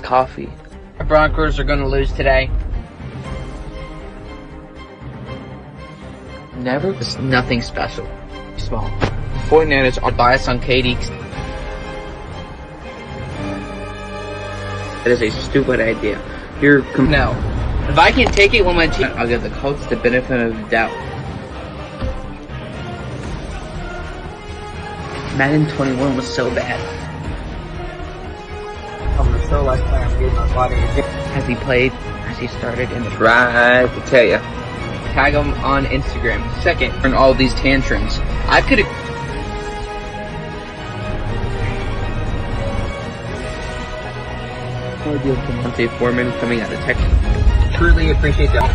his coffee. The Broncos are going to lose today. Never was nothing special. Small. 49ers are biased on KD. That is a stupid idea. You're no. If I can take it when my team, I'll give the Colts the benefit of the doubt. Madden 21 was so bad. I'm so like I'm getting my body. Has he played? Has he started in the try to tell you? Tag him on Instagram. Second, in all these tantrums, I could. Malik Foreman coming out of Texas. Truly appreciate that.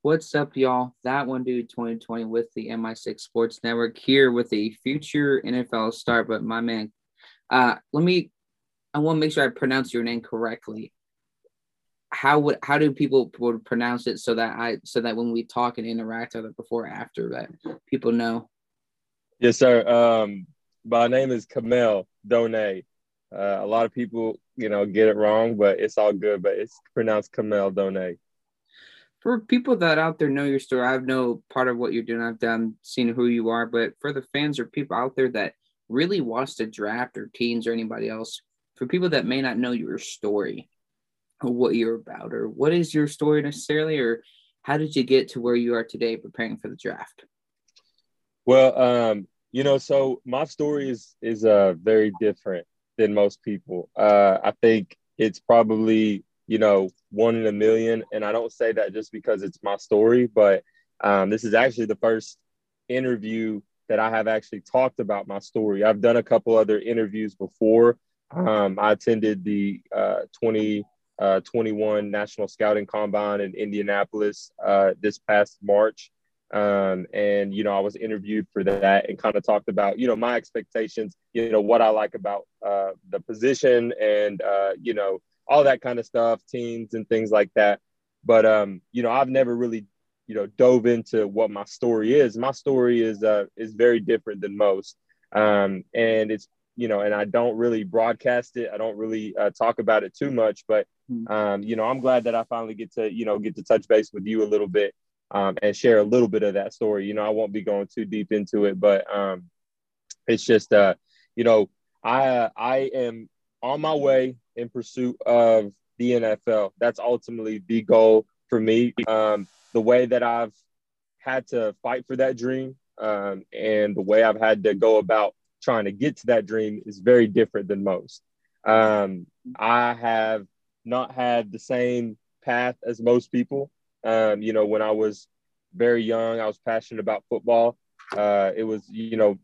What's up, y'all? That 1 Dude 2020 with the MI6 Sports Network here with a future NFL star. But my man, I want to make sure I pronounce your name correctly. How do people pronounce it so that when we talk and interact with it before or after that people know? Yes, sir. My name is Kamel Douhne. A lot of people, get it wrong, but it's all good. But it's pronounced Kamel Douhne. For people that out there know your story, I know part of what you're doing. I've done seen who you are, but for the fans or people out there that really watch the draft or teens or anybody else, for people that may not know your story or what you're about or what is your story necessarily, or how did you get to where you are today preparing for the draft? Well, so my story is very different than most people. I think it's probably, one in a million. And I don't say that just because it's my story, but this is actually the first interview that I have actually talked about my story. I've done a couple other interviews before. I attended the 2021 National Scouting Combine in Indianapolis this past March. I was interviewed for that and kind of talked about, my expectations, what I like about the position and, all that kind of stuff, teams and things like that. But, I've never really, dove into what my story is. My story is very different than most. And it's, and I don't really broadcast it. I don't really talk about it too much, but, I'm glad that I finally get to touch base with you a little bit. And share a little bit of that story. I won't be going too deep into it, but it's just, I am on my way in pursuit of the NFL. That's ultimately the goal for me. The way that I've had to fight for that dream and the way I've had to go about trying to get to that dream is very different than most. I have not had the same path as most people. When I was very young, I was passionate about football. It was, the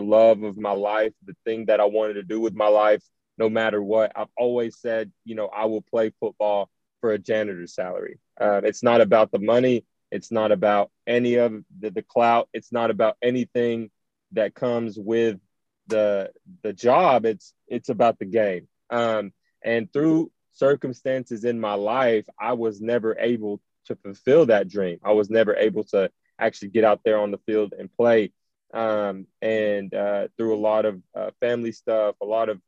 love of my life, the thing that I wanted to do with my life, no matter what. I've always said, I will play football for a janitor's salary. It's not about the money. It's not about any of the clout. It's not about anything that comes with the job. It's about the game. And through circumstances in my life, I was never able to fulfill that dream. I was never able to actually get out there on the field and play. And through a lot of family stuff, a lot of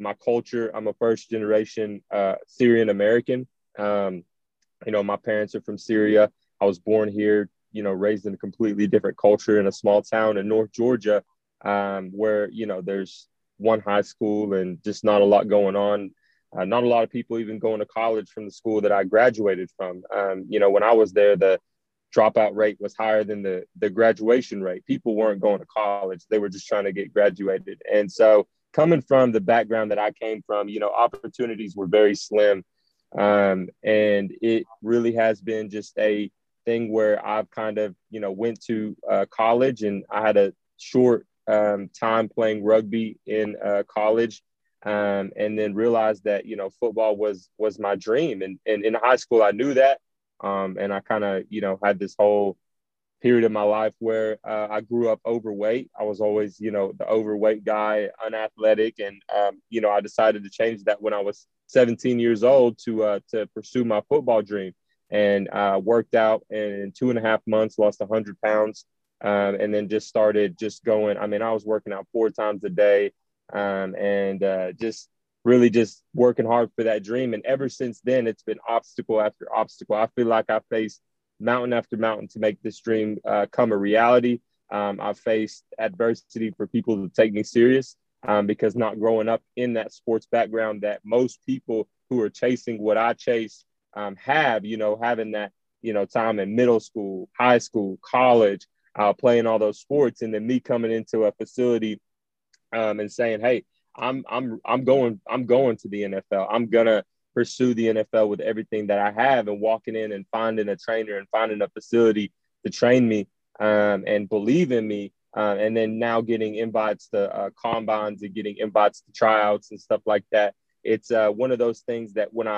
my culture, I'm a first generation Syrian American. My parents are from Syria. I was born here, raised in a completely different culture in a small town in North Georgia, where, there's one high school and just not a lot going on. Not a lot of people even going to college from the school that I graduated from. When I was there, the dropout rate was higher than the graduation rate. People weren't going to college. They were just trying to get graduated. And so coming from the background that I came from, opportunities were very slim. And it really has been just a thing where I've kind of, went to college and I had a short time playing rugby in college. And then realized that, football was my dream. And in high school, I knew that. And I kind of, had this whole period of my life where I grew up overweight. I was always, the overweight guy, unathletic. And, I decided to change that when I was 17 years old to pursue my football dream. And I worked out and in 2.5 months, lost 100 pounds. and then just started just going. I mean, I was working out 4 times a day just really just working hard for that dream. And ever since then, it's been obstacle after obstacle. I feel like I faced mountain after mountain to make this dream come a reality. I faced adversity for people to take me serious because not growing up in that sports background that most people who are chasing what I chase have, you know, having that, you know, time in middle school, high school, college, playing all those sports, and then me coming into a facility and saying, hey, I'm going to the NFL. I'm going to pursue the NFL with everything that I have, and walking in and finding a trainer and finding a facility to train me and believe in me. And then now getting invites to combines and getting invites to tryouts and stuff like that. It's one of those things that when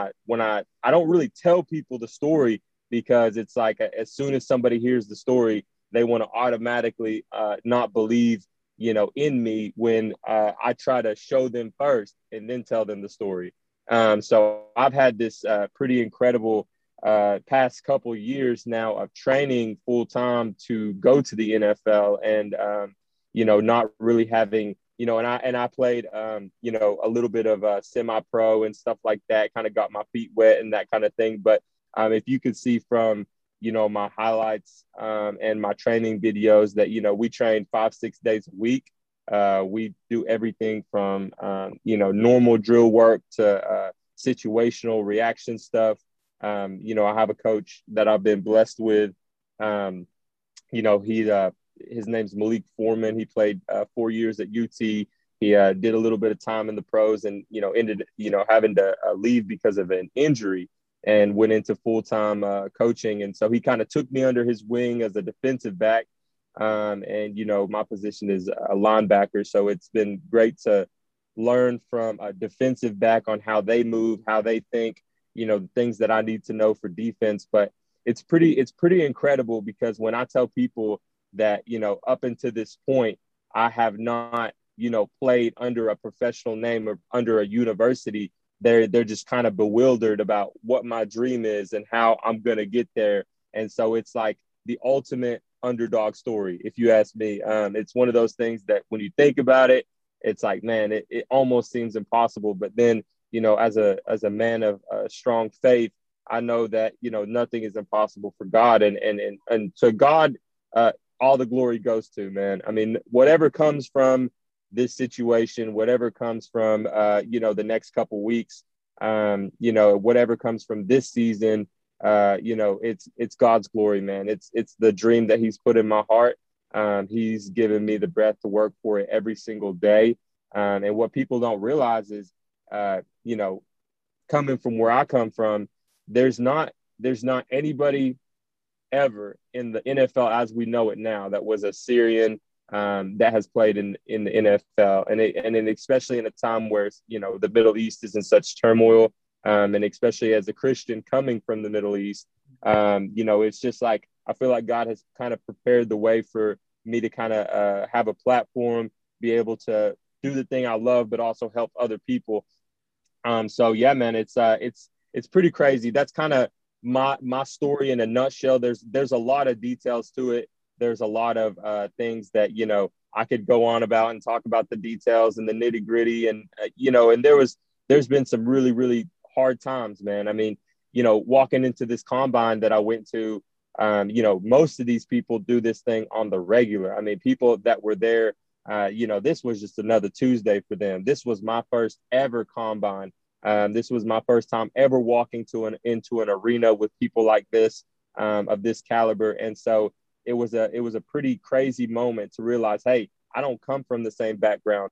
I don't really tell people the story, because it's like, as soon as somebody hears the story, they want to automatically not believe, you know, in me, when I try to show them first and then tell them the story. So I've had this pretty incredible past couple years now of training full time to go to the NFL, and, you know, not really having, you know, and I played, you know, a little bit of semi-pro and stuff like that, kind of got my feet wet and that kind of thing. But if you could see from, you know, my highlights and my training videos that, you know, we train 5-6 days a week. We do everything from, you know, normal drill work to situational reaction stuff. You know, I have a coach that I've been blessed with. You know, his name's Malik Foreman. He played 4 years at UT. He did a little bit of time in the pros and, you know, ended, you know, having to leave because of an injury, and went into full-time coaching. And so he kind of took me under his wing as a defensive back. And, you know, my position is a linebacker. So it's been great to learn from a defensive back on how they move, how they think, you know, the things that I need to know for defense. But it's pretty incredible, because when I tell people that, you know, up until this point, I have not, you know, played under a professional name or under a university, they're just kind of bewildered about what my dream is and how I'm going to get there. And so it's like the ultimate underdog story, if you ask me. It's one of those things that when you think about it, it's like, man, it almost seems impossible. But then, you know, as a man of strong faith, I know that, you know, nothing is impossible for God. And to God, all the glory goes to, man. I mean, whatever comes from this situation, whatever comes from, you know, the next couple weeks, you know, whatever comes from this season, you know, it's God's glory, man. It's the dream that he's put in my heart. He's given me the breath to work for it every single day. And what people don't realize is, you know, coming from where I come from, there's not anybody ever in the NFL as we know it now that was a Syrian that has played in the NFL, and especially in a time where, you know, the Middle East is in such turmoil, and especially as a Christian coming from the Middle East, you know, it's just like, I feel like God has kind of prepared the way for me to kind of have a platform, be able to do the thing I love, but also help other people. So yeah, man, it's pretty crazy. That's kind of my story in a nutshell. There's a lot of details to it. There's a lot of things that, you know, I could go on about and talk about the details and the nitty gritty. And, you know, and there's been some really, really hard times, man. I mean, you know, walking into this combine that I went to, you know, most of these people do this thing on the regular. I mean, people that were there, you know, this was just another Tuesday for them. This was my first ever combine. This was my first time ever walking into an arena with people like this, of this caliber. And so, it was a pretty crazy moment to realize, hey, I don't come from the same background,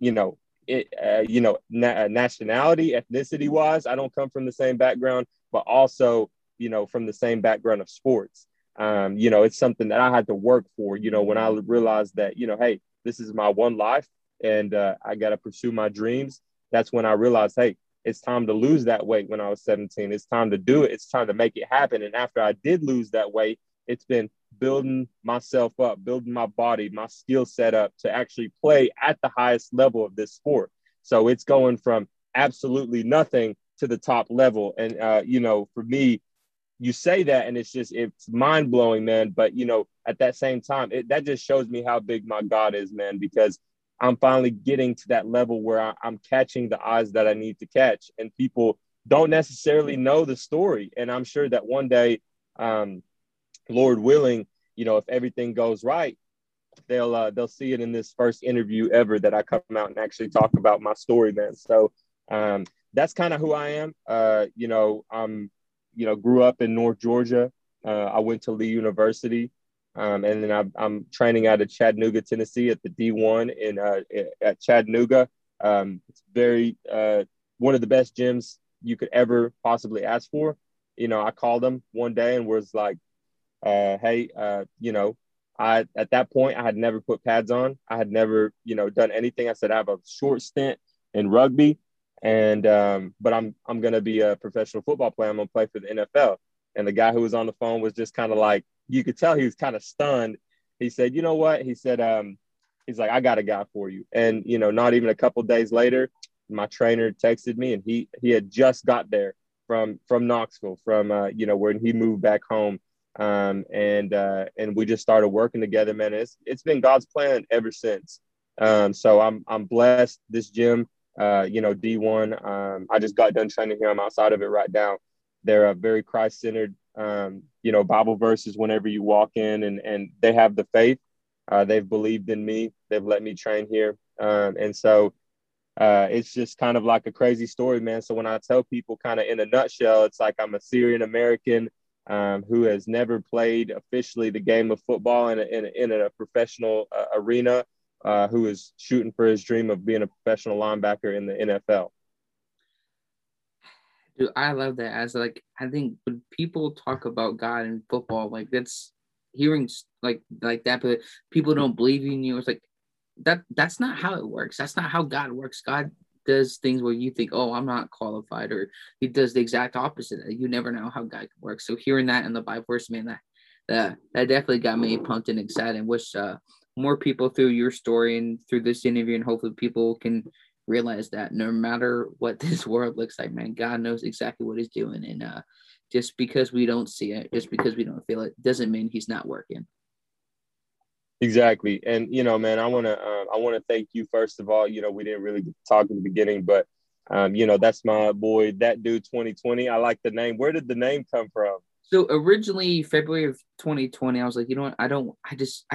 you know, you know, nationality, ethnicity wise, I don't come from the same background, but also, you know, from the same background of sports. You know, it's something that I had to work for, you know, when I realized that, you know, hey, this is my one life, and I got to pursue my dreams. That's when I realized, hey, it's time to lose that weight when I was 17. It's time to do it. It's time to make it happen. And after I did lose that weight, it's been building myself up, building my body, my skill set up to actually play at the highest level of this sport. So it's going from absolutely nothing to the top level. And, you know, for me, you say that and it's just, it's mind blowing, man. But, you know, at that same time, that just shows me how big my God is, man, because I'm finally getting to that level where I'm catching the eyes that I need to catch. And people don't necessarily know the story. And I'm sure that one day, Lord willing, you know, if everything goes right, they'll see it in this first interview ever that I come out and actually talk about my story, man. So that's kind of who I am. You know, I'm, you know, grew up in North Georgia. I went to Lee University, and then I'm training out of Chattanooga, Tennessee, at the D1 at Chattanooga. It's very one of the best gyms you could ever possibly ask for. You know, I called them one day and was like, hey, you know, at that point, I had never put pads on. I had never, you know, done anything. I said, I have a short stint in rugby, and but I'm going to be a professional football player. I'm going to play for the NFL. And the guy who was on the phone was just kind of like, you could tell he was kind of stunned. He said, you know what? He said, he's like, I got a guy for you. And, you know, not even a couple of days later, my trainer texted me, and he had just got there from Knoxville, from, you know, where he moved back home. And we just started working together, man. It's been God's plan ever since. So I'm blessed. This gym, you know, D1, I just got done training here. I'm outside of it right now. They're a very Christ-centered, you know, Bible verses whenever you walk in, and they have the faith. They've believed in me. They've let me train here. And so, it's just kind of like a crazy story, man. So when I tell people kind of in a nutshell, it's like I'm a Syrian-American, who has never played officially the game of football in a professional arena, who is shooting for his dream of being a professional linebacker in the NFL. Dude, I love that. As like, I think when people talk about God in football, like that's hearing like that, but people don't believe in you. It's like that's not how it works. That's not how God works. God does things where you think, oh, I'm not qualified, or he does the exact opposite. You never know how God works. So hearing that in the Bible verse, man, that definitely got me pumped and excited, and wish more people through your story and through this interview, and hopefully people can realize that no matter what this world looks like, man, God knows exactly what he's doing. And just because we don't see it, just because we don't feel it, doesn't mean he's not working. Exactly. And, you know, man, I want to thank you, first of all. You know, we didn't really talk in the beginning, but, you know, that's my boy, That Dude 2020. I like the name. Where did the name come from? So originally February of 2020, I was like, you know what? I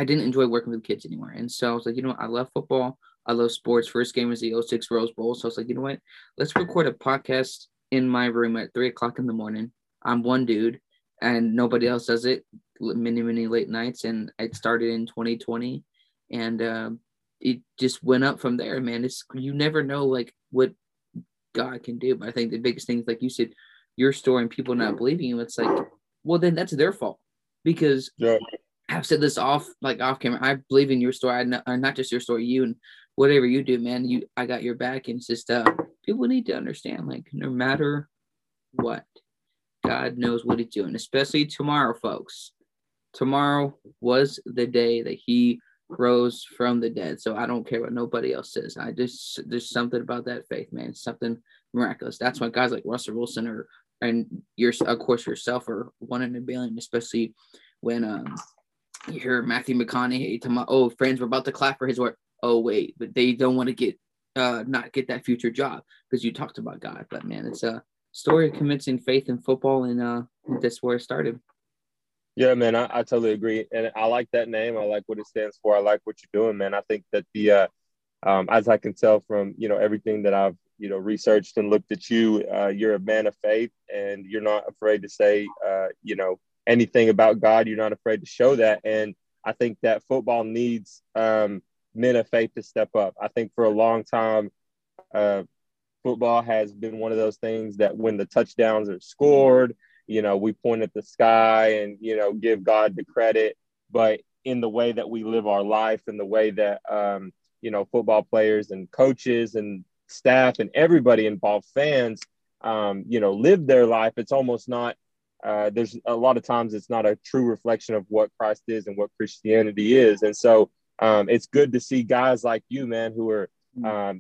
didn't enjoy working with kids anymore. And so I was like, you know what? I love football. I love sports. First game was the 2006 Rose Bowl. So I was like, you know what? Let's record a podcast in my room at 3:00 in the morning. I'm one dude and nobody else does it. Many, many late nights, and it started in 2020, and it just went up from there, man. It's, you never know like what God can do, but I think the biggest thing is, like you said, your story and people not believing you. It's like, well, then that's their fault, because yeah. I've said this off camera. I believe in your story, not just your story, you and whatever you do, man. I got your back, and it's just people need to understand, like, no matter what, God knows what he's doing, especially tomorrow, folks. Tomorrow was the day that he rose from the dead. So I don't care what nobody else says. There's something about that faith, man. It's something miraculous. That's why guys like Russell Wilson yourself are one in a billion, especially when you hear Matthew McConaughey talking about, oh, friends were about to clap for his work. Oh, wait, but they don't want to not get that future job because you talked about God. But, man, it's a story of convincing faith in football, and that's where it started. Yeah, man, I totally agree. And I like that name. I like what it stands for. I like what you're doing, man. I think that as I can tell from, you know, everything that I've, you know, researched and looked at you, you're a man of faith, and you're not afraid to say, you know, anything about God. You're not afraid to show that. And I think that football needs men of faith to step up. I think for a long time, football has been one of those things that when the touchdowns are scored, you know, we point at the sky and, you know, give God the credit. But in the way that we live our life, and the way that, you know, football players and coaches and staff and everybody involved, fans, you know, live their life, it's almost not, there's a lot of times it's not a true reflection of what Christ is and what Christianity is. And so it's good to see guys like you, man, who are,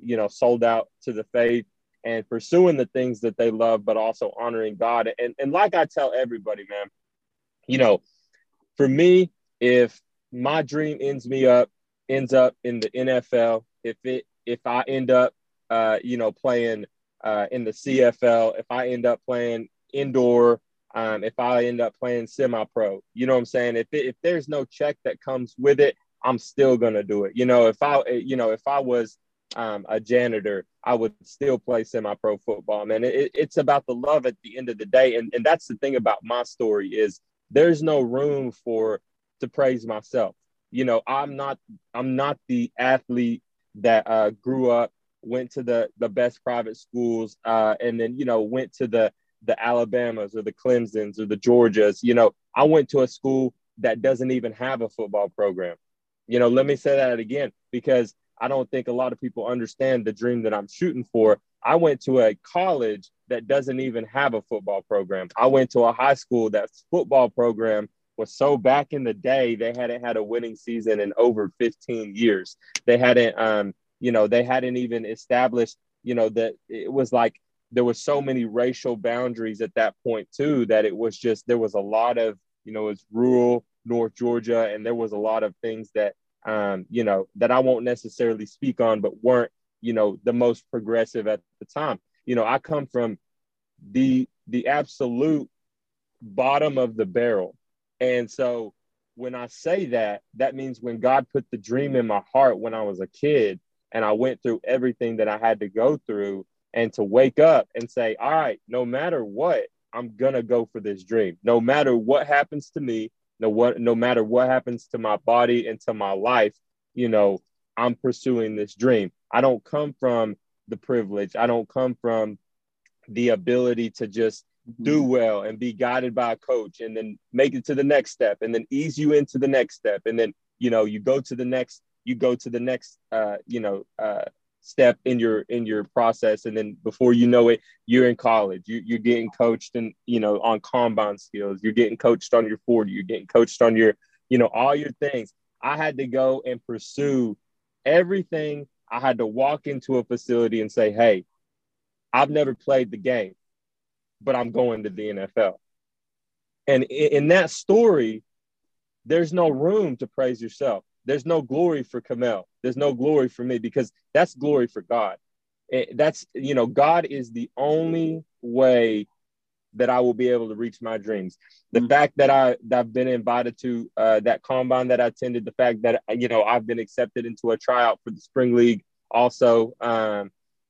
you know, sold out to the faith, and pursuing the things that they love, but also honoring God. And like I tell everybody, man, you know, for me, if my dream ends up in the NFL, if I end up, playing in the CFL, if I end up playing indoor, if I end up playing semi-pro, you know what I'm saying? If there's no check that comes with it, I'm still going to do it. You know, if I was a janitor, I would still play semi-pro football, man. It's about the love at the end of the day. And that's the thing about my story is there's no room to praise myself. You know, I'm not the athlete that grew up, went to the best private schools, and then, you know, went to the Alabamas or the Clemsons or the Georgias. You know, I went to a school that doesn't even have a football program. You know, let me say that again, because I don't think a lot of people understand the dream that I'm shooting for. I went to a college that doesn't even have a football program. I went to a high school that football program was so back in the day, they hadn't had a winning season in over 15 years. They hadn't, they hadn't even established, you know, that it was like there were so many racial boundaries at that point too, that it was just, there was a lot of, you know, it's rural North Georgia. And there was a lot of things that, that I won't necessarily speak on, but weren't, you know, the most progressive at the time. You know, I come from the absolute bottom of the barrel. And so when I say that, that means when God put the dream in my heart when I was a kid and I went through everything that I had to go through, and to wake up and say, all right, no matter what, I'm going to go for this dream. No matter what happens to me, no matter what happens to my body and to my life, you know, I'm pursuing this dream. I don't come from the privilege. I don't come from the ability to just do well and be guided by a coach and then make it to the next step and then ease you into the next step. And then, you know, you go to the next step in your process. And then before you know it, you're in college, you're getting coached and, you know, on combine skills, you're getting coached on your 40, you're getting coached on your, you know, all your things. I had to go and pursue everything. I had to walk into a facility and say, hey, I've never played the game, but I'm going to the NFL. And in that story, there's no room to praise yourself. There's no glory for Kamel. There's no glory for me, because that's glory for God. That's, you know, God is the only way that I will be able to reach my dreams. The fact that I've been invited to that combine that I attended, the fact that, you know, I've been accepted into a tryout for the Spring League also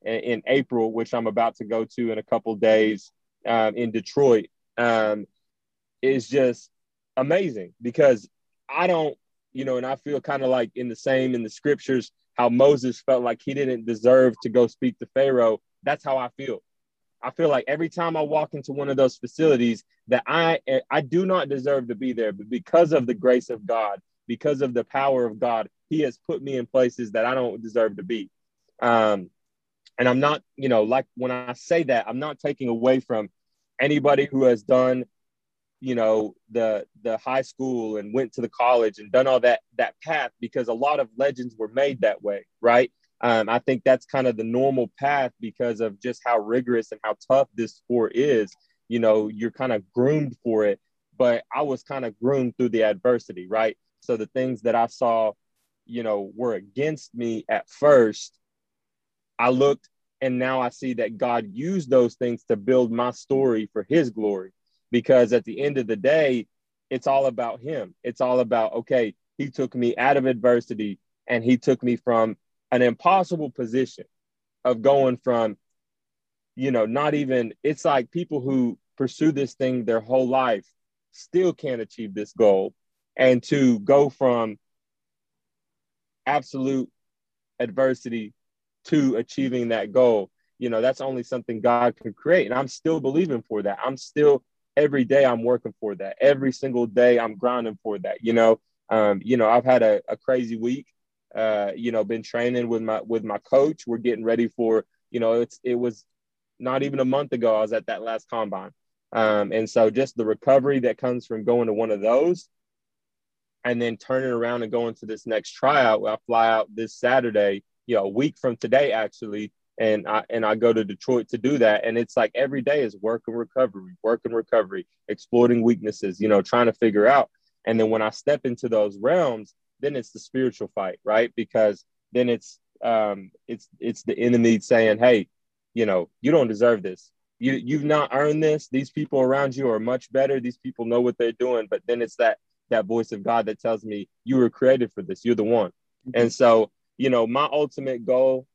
in April, which I'm about to go to in a couple of days in Detroit, is just amazing, because I don't, you know, and I feel kind of like in the scriptures, how Moses felt like he didn't deserve to go speak to Pharaoh. That's how I feel. I feel like every time I walk into one of those facilities that I do not deserve to be there, but because of the grace of God, because of the power of God, he has put me in places that I don't deserve to be. And I'm not, you know, like when I say that, I'm not taking away from anybody who has done, you know, the high school and went to the college and done all that path, because a lot of legends were made that way. Right. I think that's kind of the normal path because of just how rigorous and how tough this sport is. You know, you're kind of groomed for it, but I was kind of groomed through the adversity. Right. So the things that I saw, you know, were against me at first. I looked, and now I see that God used those things to build my story for his glory. Because at the end of the day, it's all about him. It's all about, okay, he took me out of adversity, and he took me from an impossible position of going from, you know, not even, it's like people who pursue this thing their whole life still can't achieve this goal. And to go from absolute adversity to achieving that goal, you know, that's only something God can create. And I'm still believing for that. Every day I'm working for that. Every single day I'm grinding for that. You know, I've had a crazy week. Been training with my coach. We're getting ready for, you know, it was not even a month ago I was at that last combine, and so just the recovery that comes from going to one of those, and then turning around and going to this next tryout. I fly out this Saturday, you know, a week from today actually, And I go to Detroit to do that. And it's like every day is work and recovery, exploiting weaknesses, trying to figure out. And then when I step into those realms, then it's the spiritual fight, right? Because then it's the enemy saying, hey, you don't deserve this. You've not earned this. These people around you are much better. These people know what they're doing. But then it's that voice of God that tells me you were created for this. You're the one. And so, my ultimate goal,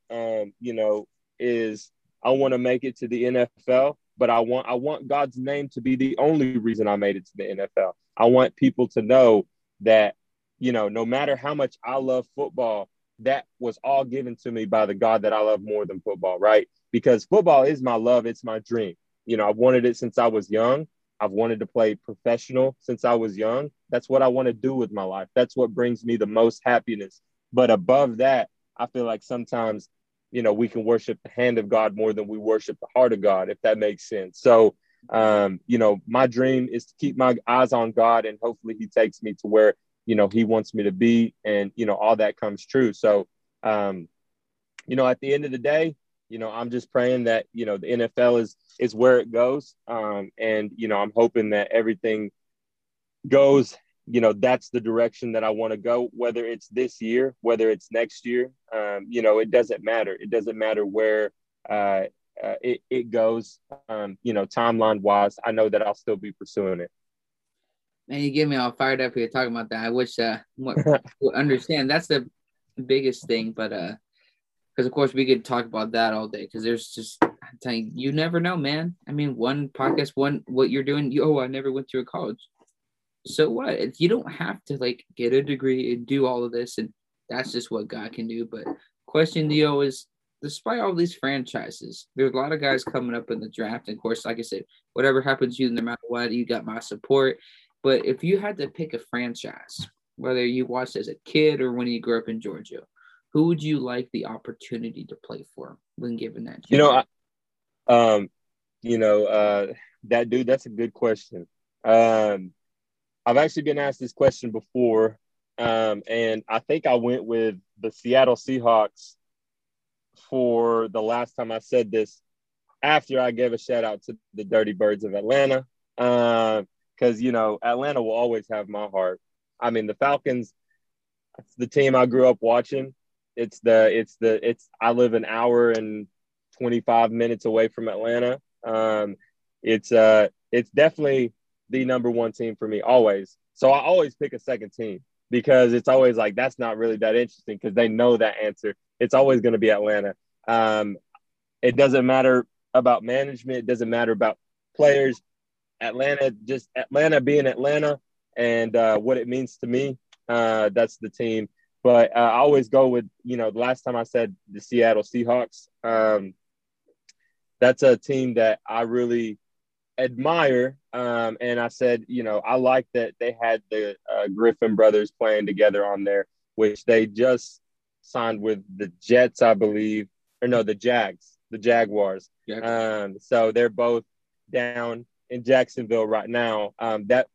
is I want to make it to the NFL, but I want God's name to be the only reason I made it to the NFL. I want people to know that, no matter how much I love football, that was all given to me by the God that I love more than football, right? Because football is my love. It's my dream. I've wanted it since I was young. I've wanted to play professional since I was young. That's what I want to do with my life. That's what brings me the most happiness. But above that, I feel like sometimes, we can worship the hand of God more than we worship the heart of God, if that makes sense. So, my dream is to keep my eyes on God, and hopefully he takes me to where, he wants me to be. And, all that comes true. So, at the end of the day, I'm just praying that, the NFL is where it goes. And I'm hoping that everything goes, that's the direction that I want to go, whether it's this year, whether it's next year, it doesn't matter. It doesn't matter where it goes, timeline wise. I know that I'll still be pursuing it. Man, you get me all fired up here talking about that. I wish understand that's the biggest thing, but because, of course, we could talk about that all day, because there's just, I'm telling you never know, man. I mean, one podcast, what you're doing, I never went to a college. So what? You don't have to, get a degree and do all of this, and that's just what God can do. But question, Leo, is despite all these franchises, there's a lot of guys coming up in the draft. And, of course, like I said, whatever happens to you, no matter what, you got my support. But if you had to pick a franchise, whether you watched as a kid or when you grew up in Georgia, who would you like the opportunity to play for when given that chance? That dude, that's a good question. I've actually been asked this question before, and I think I went with the Seattle Seahawks for the last time I said this, after I gave a shout-out to the Dirty Birds of Atlanta, because, Atlanta will always have my heart. I mean, the Falcons, it's the team I grew up watching. I live an hour and 25 minutes away from Atlanta. It's definitely – the number one team for me always. So I always pick a second team because it's always like, that's not really that interesting because they know that answer. It's always going to be Atlanta. It doesn't matter about management. It doesn't matter about players. Atlanta being Atlanta and what it means to me. That's the team. But I always go with, the last time I said the Seattle Seahawks. That's a team that I really admire, and I said, I like that they had the Griffin brothers playing together on there, which they just signed with the Jets, I believe, or no, the Jaguars. So they're both down in Jacksonville right now. That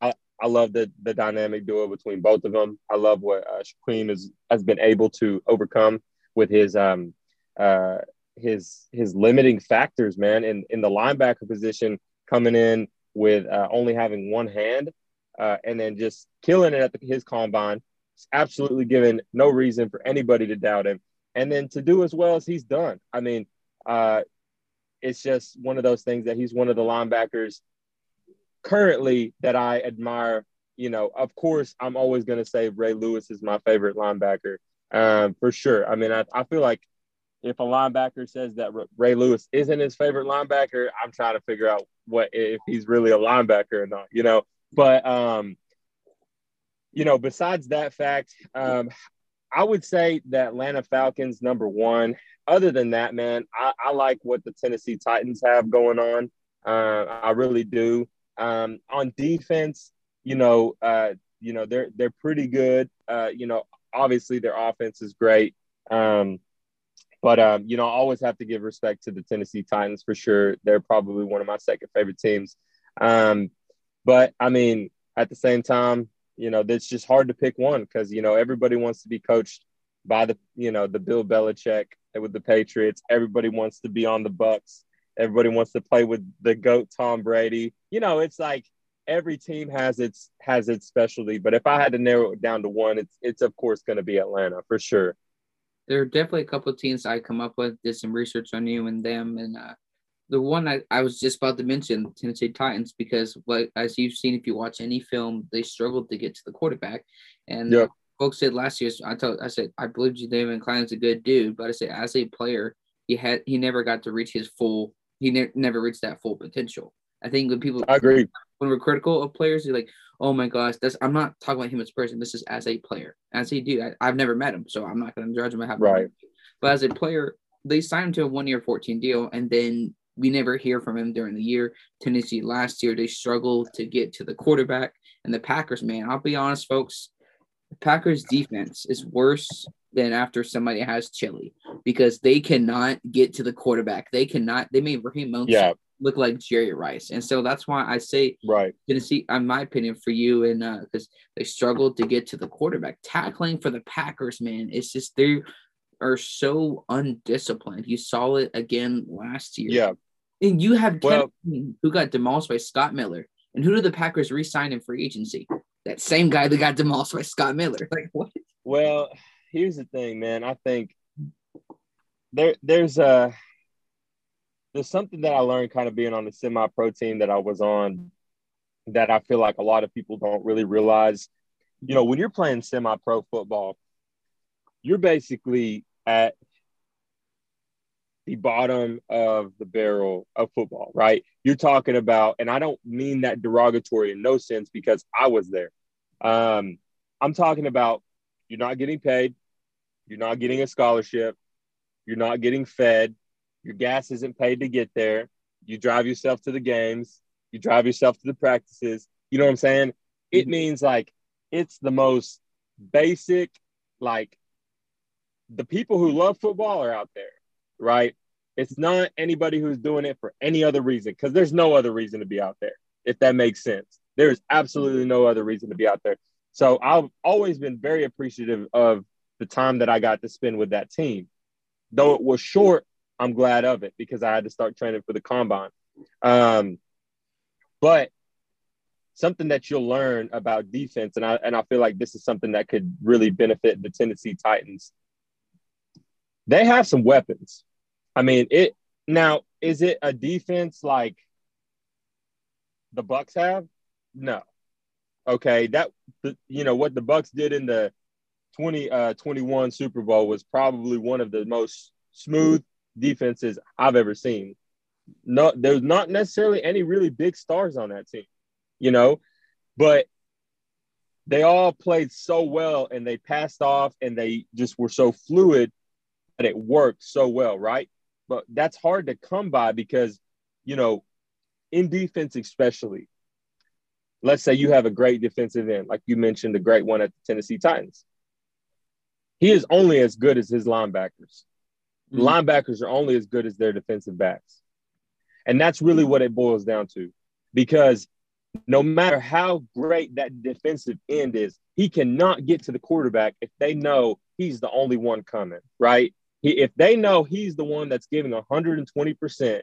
I love the dynamic duo between both of them. I love what Shaquem has been able to overcome with his limiting factors, man, in the linebacker position, coming in with only having one hand and then just killing it at his combine, absolutely giving no reason for anybody to doubt him. And then to do as well as he's done. I mean, it's just one of those things that he's one of the linebackers currently that I admire. Of course, I'm always going to say Ray Lewis is my favorite linebacker for sure. I mean, I feel like if a linebacker says that Ray Lewis isn't his favorite linebacker, I'm trying to figure out if he's really a linebacker or not, But, besides that fact, I would say the Atlanta Falcons, number one. Other than that, man, I like what the Tennessee Titans have going on. I really do. On defense, they're pretty good. Obviously their offense is great. But I always have to give respect to the Tennessee Titans for sure. They're probably one of my second favorite teams. But, I mean, at the same time, it's just hard to pick one because, everybody wants to be coached by the, you know, the Bill Belichick with the Patriots. Everybody wants to be on the Bucs. Everybody wants to play with the GOAT, Tom Brady. You know, it's like every team has its specialty. But if I had to narrow it down to one, it's of course going to be Atlanta for sure. There are definitely a couple of teams I come up with, did some research on you and them. And the one I was just about to mention, Tennessee Titans, because as you've seen, if you watch any film, they struggled to get to the quarterback. And yeah. Folks said last year, I said, I believed you, David Klein's a good dude. But I said, as a player, he never got to reach his full – he never reached that full potential. I think when people – I agree. When we're critical of players, they're like, oh, my gosh, I'm not talking about him as a person. This is as a player. As a dude, I've never met him, so I'm not going to judge him. Right. But as a player, they signed him to a one-year, 14 deal, and then we never hear from him during the year. Tennessee last year, they struggled to get to the quarterback. And the Packers, man, I'll be honest, folks, the Packers' defense is worse than after somebody has Chili because they cannot get to the quarterback. They made Raheem Mostert look like Jerry Rice. And so that's why I say Tennessee, in my opinion, for you, and because they struggled to get to the quarterback. Tackling for the Packers, man, it's just they are so undisciplined. You saw it again last year. Yeah. And you have Kevin, who got demolished by Scott Miller. And who do the Packers re-sign in free agency? That same guy that got demolished by Scott Miller. Like, what? Well, here's the thing, man. I think there's something that I learned kind of being on the semi-pro team that I was on that I feel like a lot of people don't really realize. You know, when you're playing semi-pro football, you're basically at the bottom of the barrel of football, right? You're talking about, and I don't mean that derogatory in no sense because I was there. I'm talking about you're not getting paid. You're not getting a scholarship. You're not getting fed. Your gas isn't paid to get there. You drive yourself to the games. You drive yourself to the practices. You know what I'm saying? It means, like, it's the most basic, like, the people who love football are out there, right? It's not anybody who's doing it for any other reason because there's no other reason to be out there, if that makes sense. There is absolutely no other reason to be out there. So I've always been very appreciative of the time that I got to spend with that team. Though it was short, I'm glad of it because I had to start training for the combine. But something that you'll learn about defense, and I feel like this is something that could really benefit the Tennessee Titans. They have some weapons. I mean, is it a defense like the Bucs have? No. Okay, you know what the Bucs did in the 2021 Super Bowl was probably one of the most smooth defenses I've ever seen. No, there's not necessarily any really big stars on that team, you know, but they all played so well and they passed off and they just were so fluid that it worked so well, right? But that's hard to come by because, you know, in defense especially, let's say you have a great defensive end, like you mentioned, the great one at the Tennessee Titans. He is only as good as his linebackers. Mm-hmm. Linebackers are only as good as their defensive backs. And that's really what it boils down to, because no matter how great that defensive end is, he cannot get to the quarterback if they know he's the only one coming, right? If they know he's the one that's giving 120%,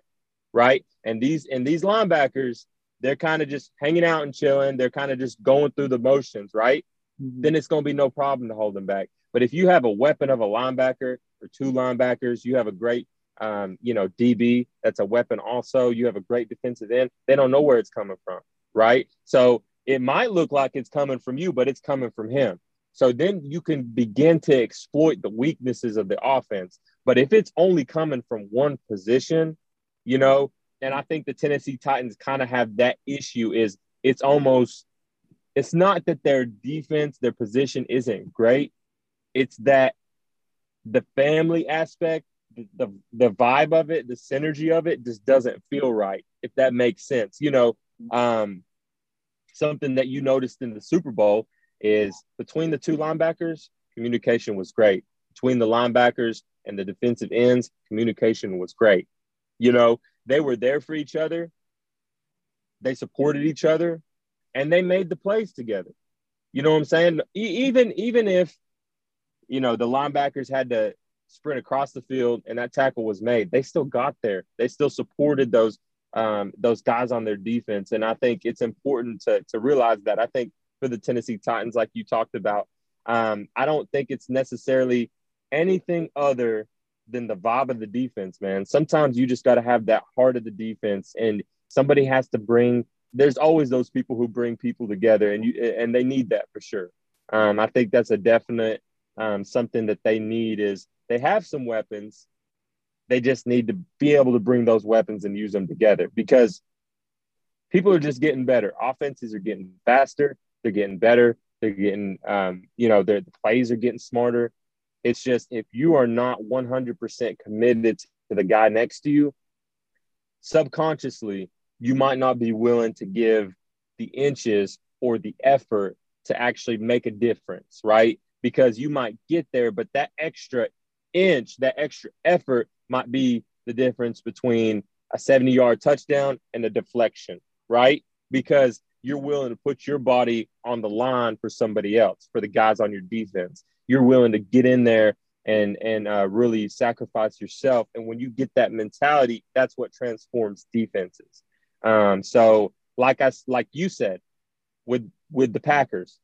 right? And these linebackers, they're kind of just hanging out and chilling. They're kind of just going through the motions, right? Mm-hmm. Then it's going to be no problem to hold them back. But if you have a weapon of a linebacker, or two linebackers, you have a great, DB that's a weapon also. You have a great defensive end. They don't know where it's coming from, right? So it might look like it's coming from you, but it's coming from him. So then you can begin to exploit the weaknesses of the offense. But if it's only coming from one position, you know, and I think the Tennessee Titans kind of have that issue is it's not that their defense, their position isn't great. It's that the family aspect, the vibe of it, the synergy of it just doesn't feel right, if that makes sense. You know, something that you noticed in the Super Bowl is between the two linebackers, communication was great. Between the linebackers and the defensive ends, communication was great. You know, they were there for each other. They supported each other, and they made the plays together. You know what I'm saying? Even if you know, the linebackers had to sprint across the field and that tackle was made. They still got there. They still supported those guys on their defense. And I think it's important to realize that. I think for the Tennessee Titans, like you talked about, I don't think it's necessarily anything other than the vibe of the defense, man. Sometimes you just got to have that heart of the defense, and somebody has to bring – there's always those people who bring people together, and they need that for sure. I think that's a definite something that they need is they have some weapons. They just need to be able to bring those weapons and use them together, because people are just getting better. Offenses are getting faster. They're getting better. They're getting, the plays are getting smarter. It's just if you are not 100% committed to the guy next to you, subconsciously, you might not be willing to give the inches or the effort to actually make a difference, right? Because you might get there, but that extra inch, that extra effort might be the difference between a 70-yard touchdown and a deflection, right? Because you're willing to put your body on the line for somebody else, for the guys on your defense. You're willing to get in there and really sacrifice yourself. And when you get that mentality, that's what transforms defenses. So like you said, with the Packers,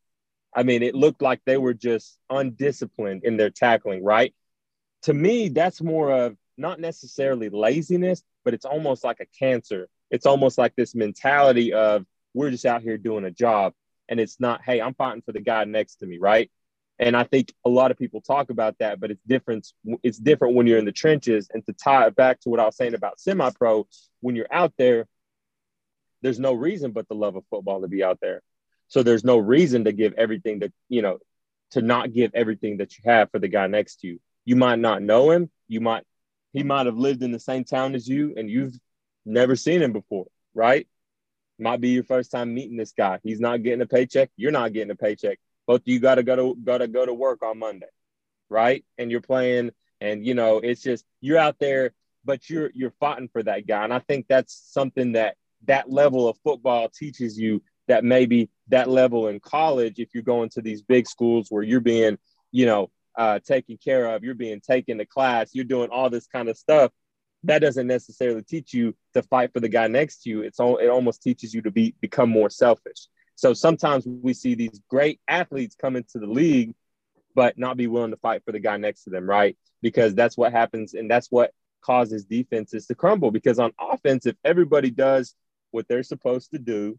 I mean, it looked like they were just undisciplined in their tackling, right? To me, that's more of not necessarily laziness, but it's almost like a cancer. It's almost like this mentality of we're just out here doing a job, and it's not, hey, I'm fighting for the guy next to me, right? And I think a lot of people talk about that, but it's different when you're in the trenches. And to tie it back to what I was saying about semi-pro, when you're out there, there's no reason but the love of football to be out there. So there's no reason to give everything that, you know, to not give everything that you have for the guy next to you. You might not know him. He might have lived in the same town as you and you've never seen him before, right? Might be your first time meeting this guy. He's not getting a paycheck. You're not getting a paycheck. Both of you gotta go to work on Monday, right? And you're playing, and you know, it's just you're out there, but you're fighting for that guy. And I think that's something that level of football teaches you, that maybe that level in college, if you're going to these big schools where you're being, you know, taken care of, you're being taken to class, you're doing all this kind of stuff, that doesn't necessarily teach you to fight for the guy next to you. It almost teaches you to become more selfish. So sometimes we see these great athletes come into the league, but not be willing to fight for the guy next to them, right? Because that's what happens, and that's what causes defenses to crumble. Because on offense, if everybody does what they're supposed to do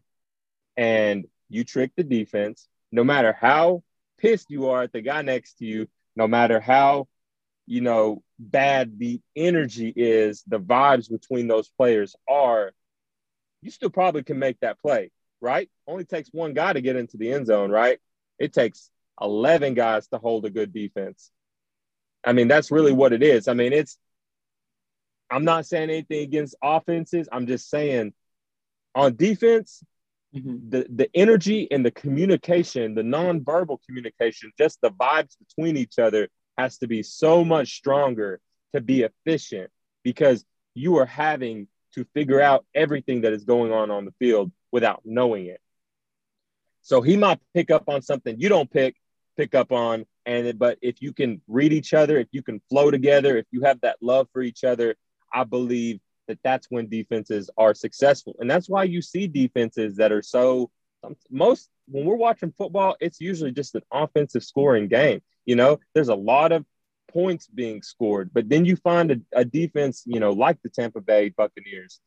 and you trick the defense, no matter how pissed you are at the guy next to you, no matter how, you know, bad the energy is, the vibes between those players are, you still probably can make that play, right? Only takes one guy to get into the end zone, right? It takes 11 guys to hold a good defense. I mean, that's really what it is. I mean, I'm not saying anything against offenses. I'm just saying on defense, mm-hmm. the energy and the communication, the nonverbal communication, just the vibes between each other has to be so much stronger to be efficient, because you are having to figure out everything that is going on the field without knowing it. So he might pick up on something you don't pick up on, but if you can read each other, if you can flow together, if you have that love for each other, I believe that that's when defenses are successful. And that's why you see defenses that are when we're watching football, it's usually just an offensive scoring game. You know, there's a lot of points being scored, but then you find a defense, you know, like the Tampa Bay Buccaneers.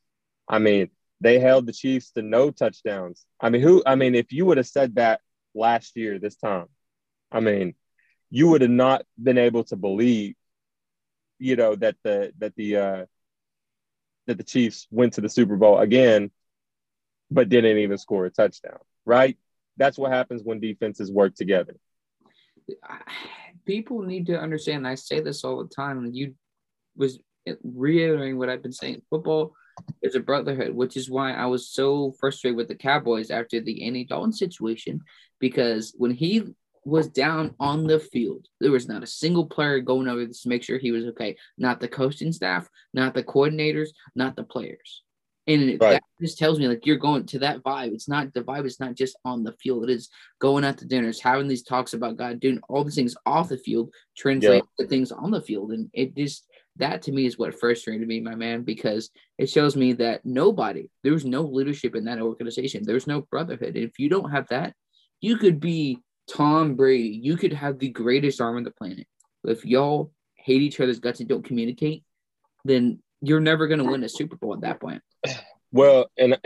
I mean, they held the Chiefs to no touchdowns. If you would have said that last year this time, I mean, you would have not been able to believe, you know, that the Chiefs went to the Super Bowl again, but didn't even score a touchdown, right? That's what happens when defenses work together. People need to understand, I say this all the time, and you was reiterating what I've been saying. Football is a brotherhood, which is why I was so frustrated with the Cowboys after the Andy Dalton situation, because when he was down on the field, there was not a single player going over this to make sure he was okay. Not the coaching staff, not the coordinators, not the players. And right. That just tells me, like, you're going to that vibe. It's not the vibe. It's not just on the field. It is going out to dinners, having these talks about God, doing all these things off the field, translating the things on the field. And it just, that to me is what frustrated me, my man, because it shows me that nobody, there was no leadership in that organization. There's no brotherhood. And if you don't have that, you could be Tom Brady. You could have the greatest arm on the planet. But if y'all hate each other's guts and don't communicate, then you're never going to win a Super Bowl at that point. Well, and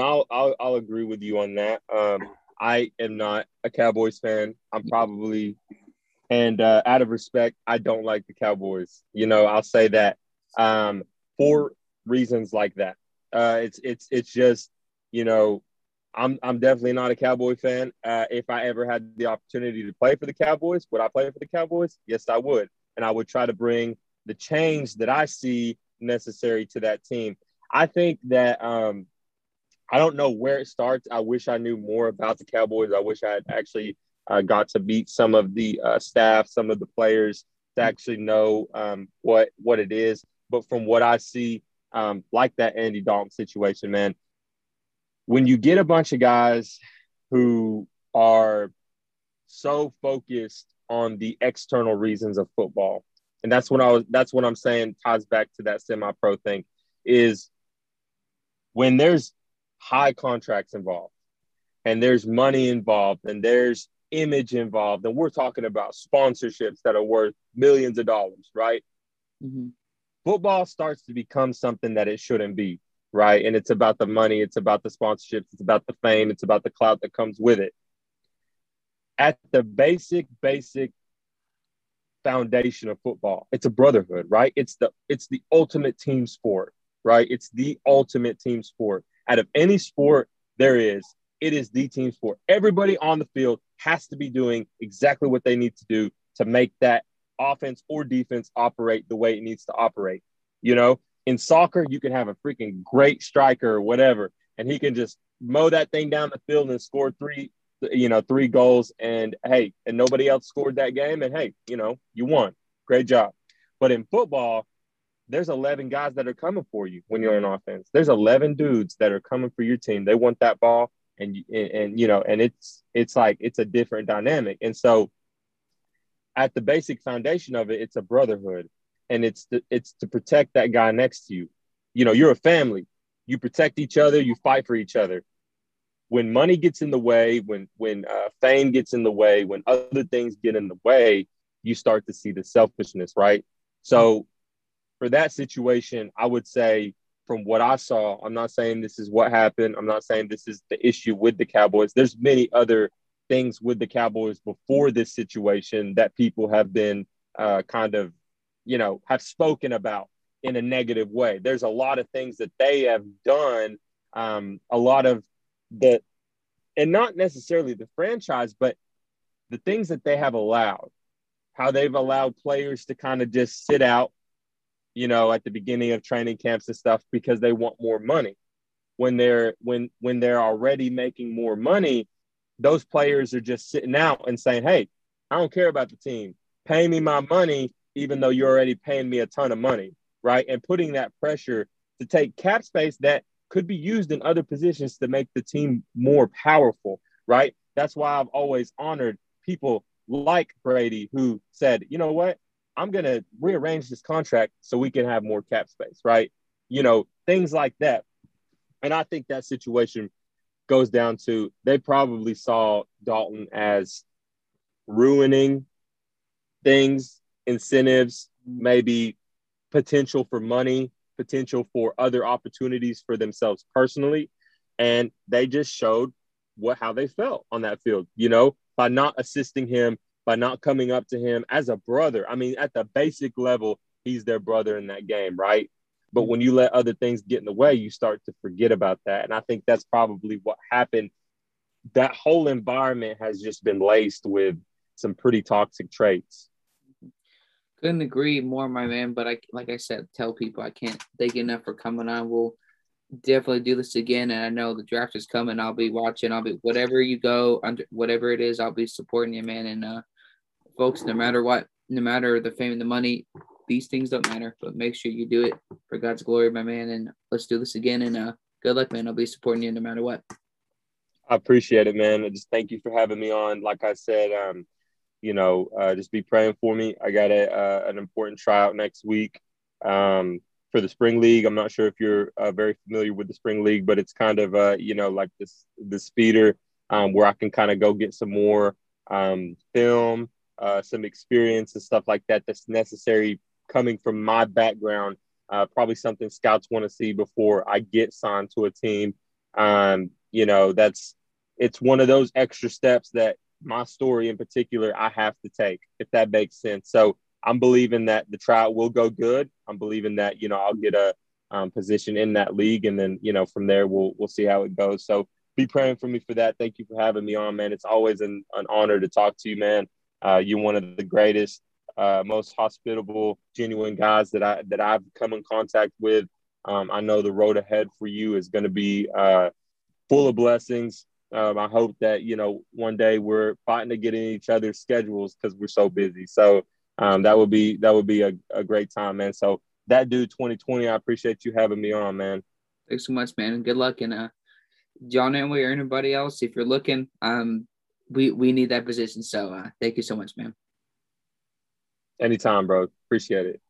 I'll agree with you on that. I am not a Cowboys fan. I'm probably, and out of respect, I don't like the Cowboys. You know, I'll say that for reasons like that. It's just, you know, I'm definitely not a Cowboy fan. If I ever had the opportunity to play for the Cowboys, would I play for the Cowboys? Yes, I would, and I would try to bring the change that I see necessary to that team. I think that I don't know where it starts. I wish I knew more about the Cowboys. I wish I had actually got to meet some of the staff, some of the players to actually know what it is. But from what I see, like that Andy Dalton situation, man, when you get a bunch of guys who are so focused on the external reasons of football, and that's what I'm saying ties back to that semi-pro thing, is when there's high contracts involved and there's money involved and there's image involved, and we're talking about sponsorships that are worth millions of dollars, right? Mm-hmm. Football starts to become something that it shouldn't be, right? And it's about the money. It's about the sponsorships. It's about the fame. It's about the clout that comes with it. At the basic foundation of football, it's a brotherhood, right? It's the ultimate team sport. Right? It's the ultimate team sport. Out of any sport there is, it is the team sport. Everybody on the field has to be doing exactly what they need to do to make that offense or defense operate the way it needs to operate. You know, in soccer, you can have a freaking great striker or whatever, and he can just mow that thing down the field and score three goals. And hey, and nobody else scored that game. And hey, you know, you won. Great job. But in football, there's 11 guys that are coming for you when you're on offense. There's 11 dudes that are coming for your team. They want that ball, and you know, and it's like it's a different dynamic. And so, at the basic foundation of it, it's a brotherhood, and it's to protect that guy next to you. You know, you're a family. You protect each other. You fight for each other. When money gets in the way, when fame gets in the way, when other things get in the way, you start to see the selfishness, right? So. For that situation, I would say from what I saw, I'm not saying this is what happened. I'm not saying this is the issue with the Cowboys. There's many other things with the Cowboys before this situation that people have been kind of, you know, have spoken about in a negative way. There's a lot of things that they have done, a lot of the, and not necessarily the franchise, but the things that they have allowed, how they've allowed players to kind of just sit out, you know, at the beginning of training camps and stuff because they want more money. When they're already making more money, those players are just sitting out and saying, hey, I don't care about the team. Pay me my money, even though you're already paying me a ton of money, right? And putting that pressure to take cap space that could be used in other positions to make the team more powerful, right? That's why I've always honored people like Brady who said, you know what? I'm going to rearrange this contract so we can have more cap space, right? You know, things like that. And I think that situation goes down to they probably saw Dalton as ruining things, incentives, maybe potential for money, potential for other opportunities for themselves personally. And they just showed how they felt on that field, you know, by not assisting him, by not coming up to him as a brother. I mean, at the basic level, he's their brother in that game, right? But when you let other things get in the way, you start to forget about that. And I think that's probably what happened. That whole environment has just been laced with some pretty toxic traits. Couldn't agree more, my man. But I, like I said, tell people I can't thank you enough for coming on. We'll definitely do this again. And I know the draft is coming. I'll be watching. I'll be whatever you go under, whatever it is, I'll be supporting you, man. And, folks, no matter what, no matter the fame and the money, These things don't matter, but make sure you do it for God's glory, my man. And let's do this again. And good luck, man. I'll be supporting you no matter what. I appreciate it, man. I just thank you for having me on. Like I said, just be praying for me. I got an important tryout next week for the Spring League. I'm not sure if you're very familiar with the Spring League, but it's kind of, like this feeder where I can kind of go get some more film, some experience and stuff like that that's necessary coming from my background. Probably something scouts want to see before I get signed to a team. It's one of those extra steps that my story in particular, I have to take, if that makes sense. So I'm believing that the tryout will go good. I'm believing that, I'll get a position in that league. And then, from there, we'll see how it goes. So be praying for me for that. Thank you for having me on, man. It's always an honor to talk to you, man. You're one of the greatest, most hospitable, genuine guys that I've come in contact with. I know the road ahead for you is going to be full of blessings. I hope that, one day we're fighting to get in each other's schedules because we're so busy. So that would be a great time, man. So That Dude 2020, I appreciate you having me on, man. Thanks so much, man. And good luck. And John Amway or anybody else, if you're looking, we need that position. So thank you so much, man. Anytime, bro. Appreciate it.